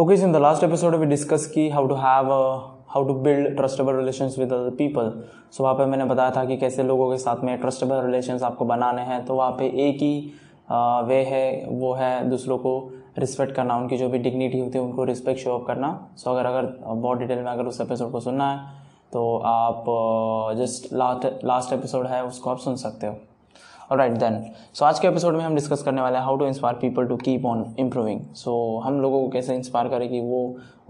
Okay, so in the last episode we discussed कि how to build trustable relations with other people। So वहाँ पे मैंने बताया था कि कैसे लोगों के साथ में trustable relations आपको बनाने हैं। तो वहाँ पे एक ही वे है, वो है दूसरों को रिस्पेक्ट करना, उनकी जो भी डिग्निटी होती है उनको रिस्पेक्ट शो अप करना। सो अगर बहुत डिटेल में उस एपिसोड को सुनना है तो आप जस्ट लास्ट एपिसोड है उसको आप सुन सकते हो। ऑलराइट देन, सो आज के एपिसोड में हम डिस्कस करने वाले हैं how to inspire people to keep on improving. So हम लोगों को कैसे इंस्पायर करें कि वो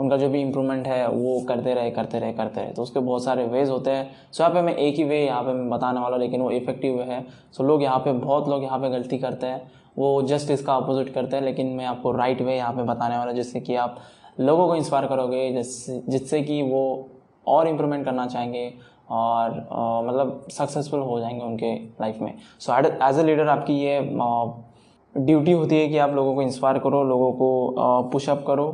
उनका जो भी इम्प्रूवमेंट है वो करते रहे। तो उसके बहुत सारे वेज होते हैं। सो यहाँ पे मैं एक ही वे यहाँ पे मैं बताने वाला हूँ, लेकिन वो इफेक्टिव वे है। सो लोग यहाँ पे बहुत गलती करते हैं, वो जस्ट इसका अपोजिट करते हैं, लेकिन मैं आपको राइट वे यहाँ पे बताने वाला हूँ जिससे कि आप लोगों को इंस्पायर करोगे, जिससे कि वो और इम्प्रूवमेंट करना चाहेंगे और मतलब सक्सेसफुल हो जाएंगे उनके लाइफ में। सो एज अ लीडर आपकी ये ड्यूटी होती है कि आप लोगों को इंस्पायर करो, लोगों को पुशअप करो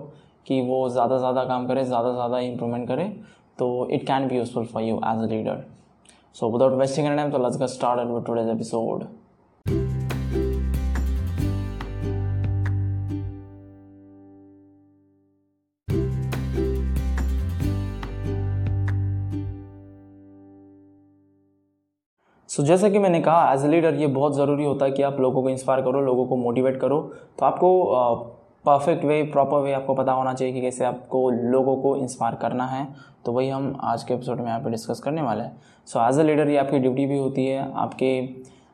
कि वो ज़्यादा से ज़्यादा काम करें, ज़्यादा से ज़्यादा इम्प्रूवमेंट करें। तो it can be useful for you as a leader. So without wasting any time, तो let's get started with today's episode. So जैसा कि मैंने कहा, एज ए लीडर ये बहुत ज़रूरी होता है कि आप लोगों को इंस्पायर करो, लोगों को मोटिवेट करो। तो आपको परफेक्ट वे, प्रॉपर वे आपको पता होना चाहिए कि कैसे आपको लोगों को इंस्पायर करना है। तो वही हम आज के एपिसोड में यहाँ पे डिस्कस करने वाले हैं। सो एज ए लीडर ये आपकी ड्यूटी भी होती है,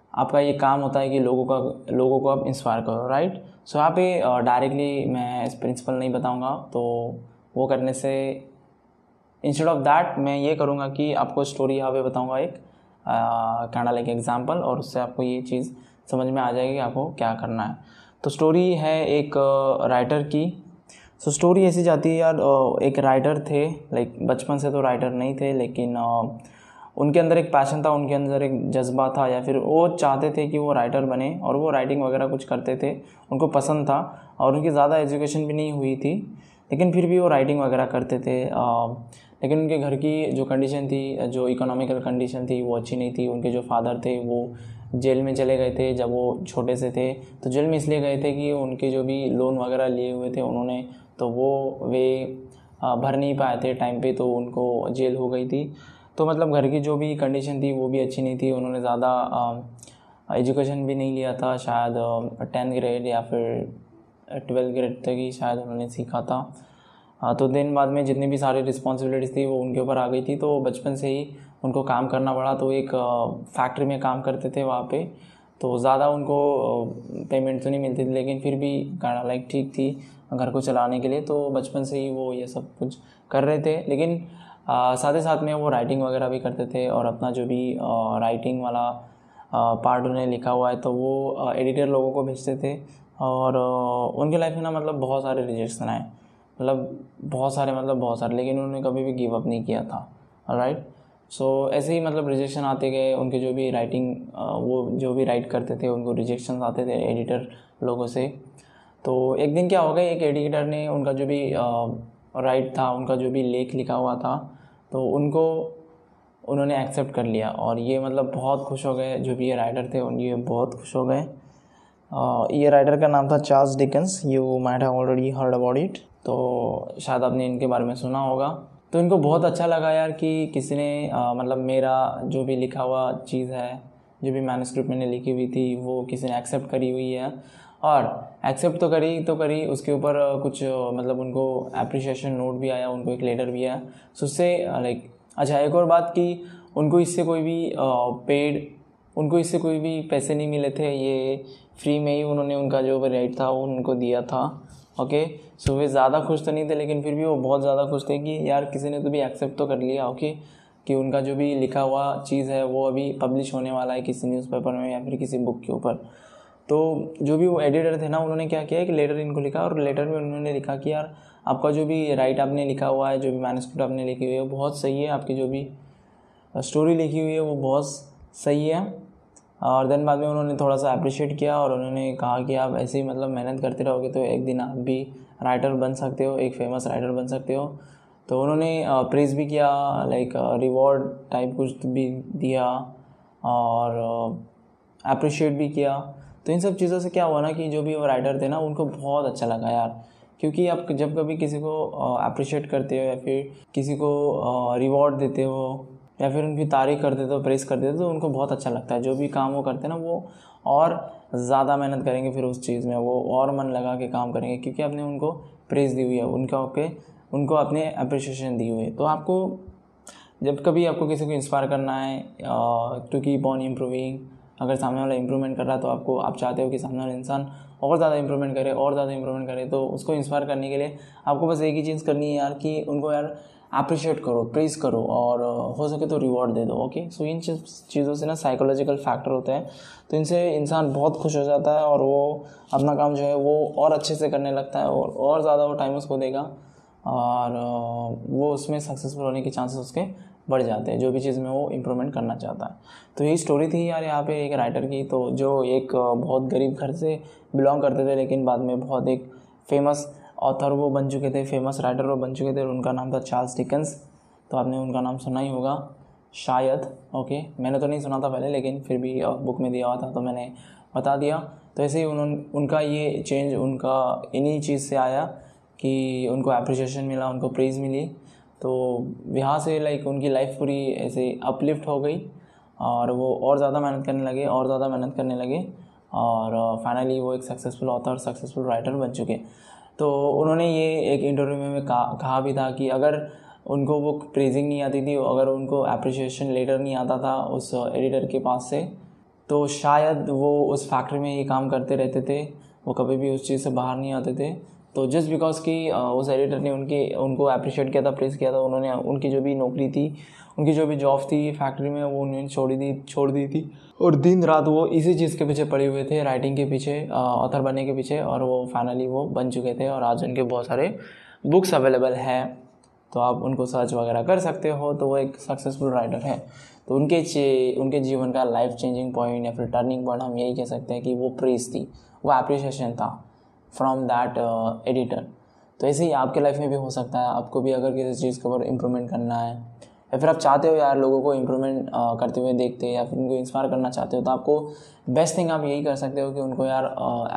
आपका ये काम होता है कि लोगों को आप इंस्पायर करो, राइट। सो यहाँ पे डायरेक्टली मैं इस प्रिंसिपल नहीं बताऊँगा, तो वो करने से इंस्टेड ऑफ दैट मैं ये करूँगा कि आपको स्टोरी यहाँ पे बताऊँगा, एक कांडा लेके एग्जाम्पल, और उससे आपको ये चीज़ समझ में आ जाएगी कि आपको क्या करना है। तो स्टोरी है एक राइटर की। सो स्टोरी ऐसी जाती है यार, एक राइटर थे, लाइक बचपन से तो राइटर नहीं थे, लेकिन उनके अंदर एक पैशन था, उनके अंदर एक जज्बा था, या फिर वो चाहते थे कि वो राइटर बने और वो राइटिंग वगैरह कुछ करते थे, उनको पसंद था और उनकी ज़्यादा एजुकेशन भी नहीं हुई थी, लेकिन फिर भी वो राइटिंग वगैरह करते थे। लेकिन उनके घर की जो कंडीशन थी, जो इकोनॉमिकल कंडीशन थी, वो अच्छी नहीं थी। उनके जो फादर थे वो जेल में चले गए थे जब वो छोटे से थे। तो जेल में इसलिए गए थे कि उनके जो भी लोन वगैरह लिए हुए थे उन्होंने, तो वे भर नहीं पाए थे टाइम पे, तो उनको जेल हो गई थी। तो मतलब घर की जो भी कंडीशन थी वो भी अच्छी नहीं थी। उन्होंने ज़्यादा एजुकेशन भी नहीं लिया था, शायद 10th grade या फिर 12th grade तक ही शायद उन्होंने सीखा था। तो दिन बाद में जितनी भी सारी रिस्पॉन्सिबिलिटीज़ थी वो उनके ऊपर आ गई थी, तो बचपन से ही उनको काम करना पड़ा। तो एक फैक्ट्री में काम करते थे वहाँ पे। तो ज़्यादा उनको पेमेंट तो नहीं मिलती थी, लेकिन फिर भी लाइक ठीक थी घर को चलाने के लिए। तो बचपन से ही वो ये सब कुछ कर रहे थे, लेकिन साथ ही साथ में वो राइटिंग वगैरह भी करते थे और अपना जो भी राइटिंग वाला पार्ट उन्हें लिखा हुआ है तो वो एडिटर लोगों को भेजते थे। और उनकी लाइफ में ना मतलब बहुत सारे रिजेक्शन आए, बहुत सारे, लेकिन उन्होंने कभी भी गिव अप नहीं किया था, राइट। सो ऐसे ही मतलब रिजेक्शन आते गए, उनके जो भी राइटिंग वो जो भी राइट करते थे उनको रिजेक्शन आते थे एडिटर लोगों से। तो एक दिन क्या हो गया, एक एडिटर ने उनका जो भी राइट था, उनका जो भी लेख लिखा हुआ था, तो उन्होंने एक्सेप्ट कर लिया और ये मतलब बहुत खुश हो गए, जो भी ये राइटर थे ये बहुत खुश हो गए। ये राइटर का नाम था Charles Dickens. You might have already heard about it, तो शायद आपने इनके बारे में सुना होगा। तो इनको बहुत अच्छा लगा यार कि किसी ने मतलब मेरा जो भी लिखा हुआ चीज़ है, जो भी मैन्युस्क्रिप्ट मैंने लिखी हुई थी वो किसी ने एक्सेप्ट करी हुई है। और एक्सेप्ट तो करी, उसके ऊपर कुछ मतलब उनको एप्रिसिएशन नोट भी आया, उनको एक लेटर भी आया। सो उससे लाइक अच्छा, एक और बात कि उनको इससे कोई भी पैसे नहीं मिले थे, ये फ्री में ही उन्होंने उनका जो राइट था वो उनको दिया था। ओके, सो वे ज़्यादा खुश तो नहीं थे, लेकिन फिर भी वो बहुत ज़्यादा खुश थे कि यार किसी ने तो भी एक्सेप्ट तो कर लिया, ओके, कि उनका जो भी लिखा हुआ चीज़ है वो अभी पब्लिश होने वाला है किसी न्यूज़पेपर में या फिर किसी बुक के ऊपर। तो जो भी वो एडिटर थे ना, उन्होंने क्या किया कि लेटर इनको लिखा और लेटर में उन्होंने लिखा कि यार आपका जो भी राइट आपने लिखा हुआ है, जो भी मैन्युस्क्रिप्ट आपने लिखी हुई है वो बहुत सही है, आपकी जो भी स्टोरी लिखी हुई है वो बहुत सही है। और देन बाद में उन्होंने थोड़ा सा अप्रिशिएट किया और उन्होंने कहा कि आप ऐसे ही मतलब मेहनत करते रहोगे तो एक दिन आप भी राइटर बन सकते हो, एक फेमस राइटर बन सकते हो। तो उन्होंने प्रेज भी किया, लाइक रिवॉर्ड टाइप कुछ भी दिया और अप्रिशिएट भी किया। तो इन सब चीज़ों से क्या हुआ ना कि जो भी वो राइटर थे ना उनको बहुत अच्छा लगा यार, क्योंकि आप जब कभी किसी को अप्रिशिएट करते हो या फिर किसी को रिवॉर्ड देते हो या फिर उनकी तारीफ़ कर देते हो, प्रेस कर देते हो, तो उनको बहुत अच्छा लगता है। जो भी काम वो करते हैं ना वो और ज़्यादा मेहनत करेंगे, फिर उस चीज़ में वो और मन लगा के काम करेंगे क्योंकि आपने उनको प्रेस दी हुई है, उनको आपने अप्रिशिएशन दी हुई है। तो आपको जब कभी आपको किसी को इंस्पायर करना है टू कीप ऑन इम्प्रूविंग, अगर सामने वाला इम्प्रूवमेंट कर रहा है तो आपको आप चाहते हो कि सामने वाला इंसान और ज़्यादा इम्प्रूवमेंट करे और ज़्यादा इम्प्रूवमेंट करे, तो उसको इंस्पायर करने के लिए आपको बस एक ही चीज़ करनी है यार कि उनको यार अप्रिशिएट करो, प्रेज़ करो और हो सके तो रिवॉर्ड दे दो। ओके, सो इन चीज़ों से ना साइकोलॉजिकल फैक्टर होते हैं, तो इनसे इंसान बहुत खुश हो जाता है और वो अपना काम जो है वो और अच्छे से करने लगता है और ज़्यादा वो टाइम उसको देगा और वो उसमें सक्सेसफुल होने के चांसेस उसके बढ़ जाते हैं, जो भी चीज़ में वो इम्प्रूवमेंट करना चाहता है। तो यही स्टोरी थी यार यहाँ पे एक राइटर की, तो जो एक बहुत गरीब घर से बिलोंग करते थे लेकिन बाद में बहुत एक फेमस ऑथर वो बन चुके थे, फेमस राइटर वो बन चुके थे। उनका नाम था चार्ल्स डिकेंस। तो आपने उनका नाम सुना ही होगा शायद। ओके, मैंने तो नहीं सुना था पहले लेकिन फिर भी बुक में दिया हुआ था तो मैंने बता दिया। तो ऐसे ही उनका ये चेंज उनका इन्हीं चीज़ से आया कि उनको अप्रिशिएशन मिला, उनको प्रेज़ मिली, तो यहाँ से लाइक उनकी लाइफ पूरी ऐसे अपलिफ्ट हो गई और वो और ज़्यादा मेहनत करने लगे और फाइनली वो एक सक्सेसफुल ऑथर, सक्सेसफुल राइटर बन चुके। तो उन्होंने ये एक इंटरव्यू में कहा भी था कि अगर उनको वो प्रेजिंग नहीं आती थी, अगर उनको अप्रिशिएशन लेटर नहीं आता था उस एडिटर के पास से, तो शायद वो उस फैक्ट्री में ही काम करते रहते थे, वो कभी भी उस चीज़ से बाहर नहीं आते थे। तो जस्ट बिकॉज कि उस एडिटर ने उनको अप्रिशिएट किया था, प्रेस किया था, उन्होंने उनकी जो भी नौकरी थी, उनकी जो भी जॉब थी फैक्ट्री में, वो उन्होंने छोड़ दी थी और दिन रात वो इसी चीज़ के पीछे पड़े हुए थे, राइटिंग के पीछे, ऑथर बनने के पीछे, और वो फाइनली वो बन चुके थे और आज उनके बहुत सारे बुक्स अवेलेबल हैं, तो आप उनको सर्च वगैरह कर सकते हो। तो वो एक सक्सेसफुल राइटर है। तो उनके जीवन का लाइफ चेंजिंग पॉइंट या फिर टर्निंग पॉइंट हम यही कह सकते हैं कि वो प्रेस थी, वो अप्रिशिएशन था फ्रॉम दैट एडिटर। तो ऐसे ही आपके लाइफ में भी हो सकता है, आपको भी अगर किसी चीज़ के ऊपर इम्प्रूवमेंट करना है या फिर आप चाहते हो यार लोगों को इम्प्रूवमेंट करते हुए देखते या फिर उनको इंस्पायर करना चाहते हो, तो आपको बेस्ट थिंग आप यही कर सकते हो कि उनको यार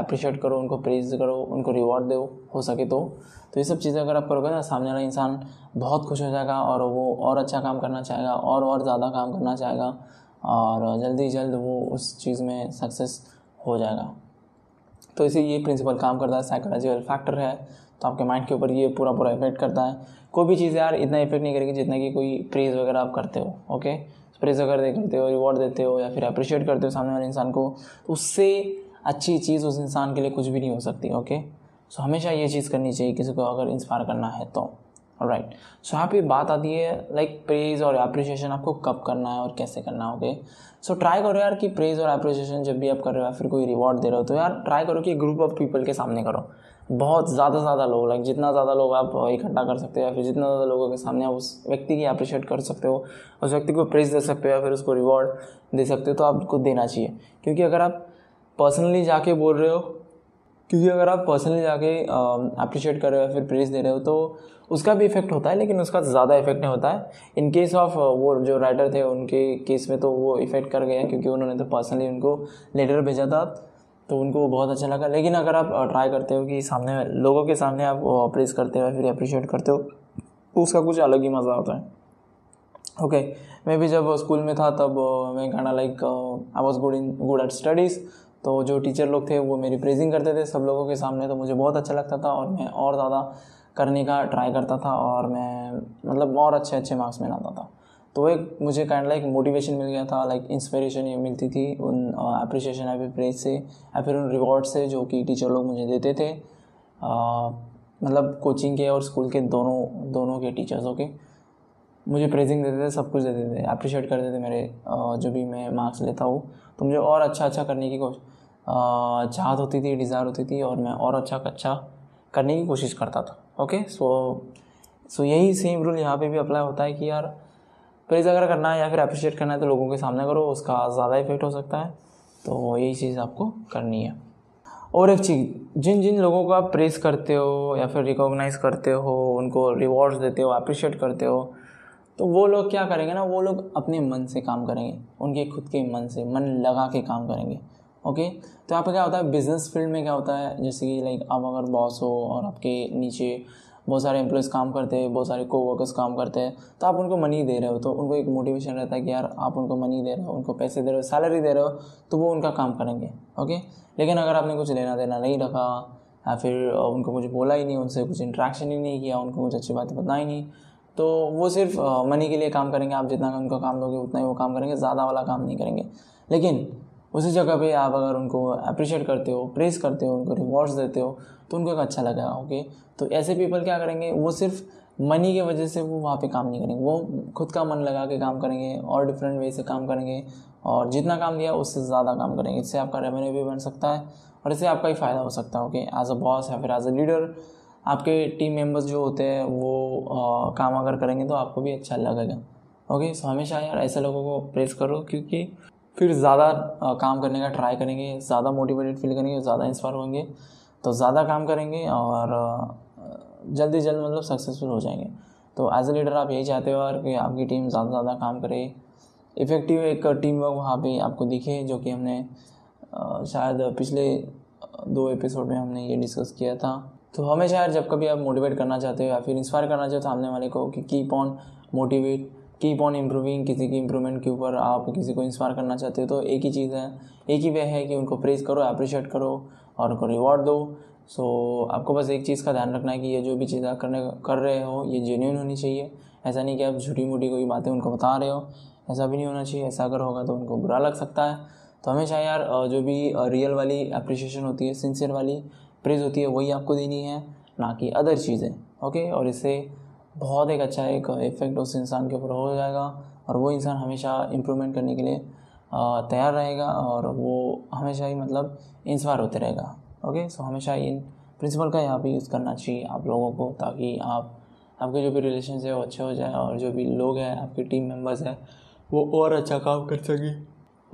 अप्रिशिएट करो, उनको प्रेज करो, उनको रिवॉर्ड दो हो सके तो ये सब चीज़ें अगर आप करोगे ना, सामने वाला इंसान बहुत खुश हो जाएगा और वो और अच्छा काम करना चाहेगा और ज़्यादा काम करना चाहेगा और जल्दी जल्द वो उस चीज़ में सक्सेस हो जाएगा। तो इसी ये प्रिंसिपल काम करता है, साइकोलॉजिकल फैक्टर है, तो आपके माइंड के ऊपर ये पूरा इफेक्ट करता है। कोई भी चीज़ यार इतना इफेक्ट नहीं करेगी जितना कि कोई प्रेज वगैरह आप करते हो। ओके, प्रेज वगैरह करते हो, रिवॉर्ड देते हो या फिर अप्रिशिएट करते हो सामने वाले इंसान को, उससे अच्छी चीज़ उस इंसान के लिए कुछ भी नहीं हो सकती। ओके, सो हमेशा ये चीज़ करनी चाहिए किसी को अगर इंस्पायर करना है तो। ऑलराइट, सो यहाँ पे बात आती है लाइक प्रेज और अप्रिशिएशन आपको कब करना है और कैसे करना है। ओके, सो ट्राई करो यार कि प्रेज और अप्रिशिएशन जब भी आप कर रहे हो या फिर कोई रिवॉर्ड दे रहे हो तो यार ट्राई करो कि ग्रुप ऑफ पीपल के सामने करो, बहुत ज़्यादा लोग, लाइक जितना ज़्यादा लोग आप इकट्ठा कर सकते हो या फिर जितना ज़्यादा लोगों के सामने आप उस व्यक्ति की अप्रिशिएट कर सकते हो, उस व्यक्ति को प्रेज दे सकते हो या फिर उसको रिवॉर्ड दे सकते हो, तो आपको देना चाहिए। क्योंकि अगर आप पर्सनली जाके बोल रहे हो, क्योंकि अगर आप पर्सनली जाके अप्रिशिएट कर रहे हो या फिर प्रेज दे रहे हो तो उसका भी इफेक्ट होता है लेकिन उसका ज़्यादा इफेक्ट नहीं होता है। इन केस ऑफ वो जो राइटर थे उनके केस में तो वो इफेक्ट कर गया क्योंकि उन्होंने तो पर्सनली उनको लेटर भेजा था तो उनको बहुत अच्छा लगा। लेकिन अगर आप ट्राई करते हो कि सामने लोगों के सामने आप प्रेज करते हो या फिर अप्रिशिएट करते हो तो उसका कुछ अलग ही मज़ा होता है। ओके, मैं भी जब स्कूल में था तब मैं गाना like I was good at studies, तो जो टीचर लोग थे वो मेरी प्रेजिंग करते थे सब लोगों के सामने, तो मुझे बहुत अच्छा लगता था और मैं और ज़्यादा करने का ट्राई करता था और मैं मतलब और अच्छे मार्क्स में लाता था। तो एक मुझे काइंड लाइक मोटिवेशन मिल गया था, लाइक इंस्पिरेशन ये मिलती थी उन अप्रिशिएशन या फिर प्रेज से या फिर उन रिवॉर्ड से जो कि टीचर लोग मुझे देते थे, मतलब कोचिंग के और स्कूल के दोनों के टीचर्स। ओके, मुझे प्रेजिंग देते थे, सब कुछ देते थे, अप्रिशिएट करते थे मेरे जो भी मैं मार्क्स लेता हूँ, तो मुझे और अच्छा करने की चाहत होती थी, डिज़ायर होती थी और मैं और अच्छा करने की कोशिश करता था। ओके, सो यही सेम रूल यहाँ पे भी अप्लाई होता है कि यार प्रेज अगर करना है या फिर अप्रिशिएट करना है तो लोगों के सामने करो, उसका ज़्यादा इफेक्ट हो सकता है। तो यही चीज़ आपको करनी है। और एक चीज़, जिन जिन लोगों को आप प्रेस करते हो या फिर रिकॉग्नाइज़ करते हो, उनको रिवॉर्ड्स देते हो, अप्रिशिएट करते हो, तो वो लोग क्या करेंगे ना, वो लोग अपने मन से काम करेंगे, उनके खुद के मन से मन लगा के काम करेंगे। ओके, तो यहाँ पे क्या होता है, बिज़नेस फील्ड में क्या होता है, जैसे कि लाइक आप अगर बॉस हो और आपके नीचे बहुत सारे एम्प्लॉयज़ काम करते हैं, बहुत सारे कोवर्कर्स काम करते हैं, तो आप उनको मनी दे रहे हो, तो उनको एक मोटिवेशन रहता है कि यार आप उनको मनी दे रहे हो, उनको पैसे दे रहे हो, सैलरी दे रहे हो, तो वो उनका काम करेंगे। ओके, लेकिन अगर आपने कुछ लेना देना नहीं रखा या फिर उनको कुछ बोला ही नहीं, उनसे कुछ इंट्रैक्शन ही नहीं किया, उनको कुछ अच्छी बातें बताई नहीं, तो वो सिर्फ मनी के लिए काम करेंगे। आप जितना उनका काम दोगे उतना ही वो काम करेंगे, ज़्यादा वाला काम नहीं करेंगे। लेकिन उसी जगह पे आप अगर उनको अप्रिशिएट करते हो, प्रेस करते हो, उनको रिवॉर्ड्स देते हो, तो उनको एक अच्छा लगेगा। ओके, तो ऐसे पीपल क्या करेंगे, वो सिर्फ मनी की वजह से वो वहाँ पे काम नहीं करेंगे, वो खुद का मन लगा के काम करेंगे और डिफरेंट वे से काम करेंगे और जितना काम दिया उससे ज़्यादा काम करेंगे। इससे आपका रेवेन्यू भी बन सकता है और इससे आपका ही फ़ायदा हो सकता है। ओके, एज अ बॉस या फिर एज अ लीडर आपके टीम मेम्बर्स जो होते हैं वो काम अगर करेंगे तो आपको भी अच्छा लगेगा। ओके, सो हमेशा यार ऐसे लोगों को प्रेस करो, क्योंकि फिर ज़्यादा काम करने का ट्राई करेंगे, ज़्यादा मोटिवेटेड फील करेंगे, ज़्यादा इंस्पायर होंगे, तो ज़्यादा काम करेंगे और जल्दी जल्द मतलब सक्सेसफुल हो जाएंगे। तो एज ए लीडर आप यही चाहते हो यार कि आपकी टीम ज़्यादा से ज़्यादा काम करे, इफ़ेक्टिव एक टीम वर्क वहाँ पे आपको दिखे, जो कि हमने शायद पिछले 2 एपिसोड में हमने ये डिस्कस किया था। तो हमेशा यार जब कभी आप मोटिवेट करना चाहते हो या फिर इंस्पायर करना चाहते हो सामने वाले को कि keep on motivate, keep on improving, किसी की इम्प्रूवमेंट के ऊपर आप किसी को इंस्पायर करना चाहते हो, तो एक ही चीज़ है, एक ही वे है कि उनको प्रेज करो, अप्रिशिएट करो और उनको रिवॉर्ड दो। सो आपको बस एक चीज़ का ध्यान रखना है कि ये जो भी चीज़ आप कर रहे हो ये जेन्युइन होनी चाहिए। ऐसा नहीं कि आप झूठी मूठी कोई बातें उनको बता रहे हो, ऐसा भी नहीं होना चाहिए। ऐसा अगर होगा तो उनको बुरा लग सकता है। तो हमेशा यार जो भी रियल वाली अप्रिशिएशन होती है, सिंसियर वाली प्रेज होती है, वही आपको देनी है, ना कि अदर चीज़ें। ओके, और इससे बहुत एक अच्छा एक इफेक्ट उस इंसान के ऊपर हो जाएगा और वो इंसान हमेशा इम्प्रूवमेंट करने के लिए तैयार रहेगा और वो हमेशा ही मतलब इंस्पायर होते रहेगा। ओके, सो हमेशा इन प्रिंसिपल का यहाँ पे यूज़ करना चाहिए आप लोगों को, ताकि आपके जो भी रिलेशंस है वो अच्छे हो जाए और जो भी लोग हैं आपके टीम मेंबर्स हैं वो और अच्छा काम कर सके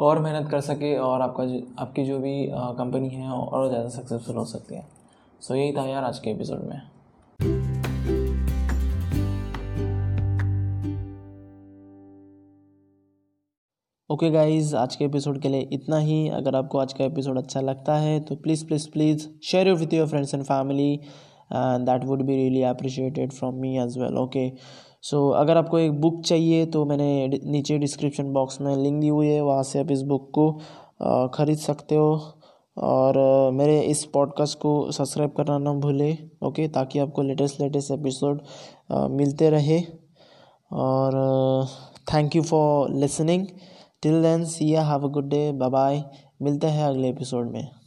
और मेहनत कर सके और आपकी जो भी कंपनी है और ज़्यादा सक्सेसफुल हो सकती है। सो यही था यार आज के एपिसोड में। ओके गाइज़, आज के एपिसोड के लिए इतना ही। अगर आपको आज का एपिसोड अच्छा लगता है तो please please please share it with your friends and family, and that would be really appreciated from me as well. Okay, so अगर आपको एक बुक चाहिए तो मैंने नीचे डिस्क्रिप्शन बॉक्स में लिंक दी हुई है, वहाँ से आप इस बुक को ख़रीद सकते हो। और मेरे इस पॉडकास्ट को सब्सक्राइब करना ना भूलें। ओके, ताकि आपको लेटेस्ट एपिसोड मिलते रहे। और thank you for listening. Till then, see ya, have a good day, bye bye। मिलते हैं अगले एपिसोड में।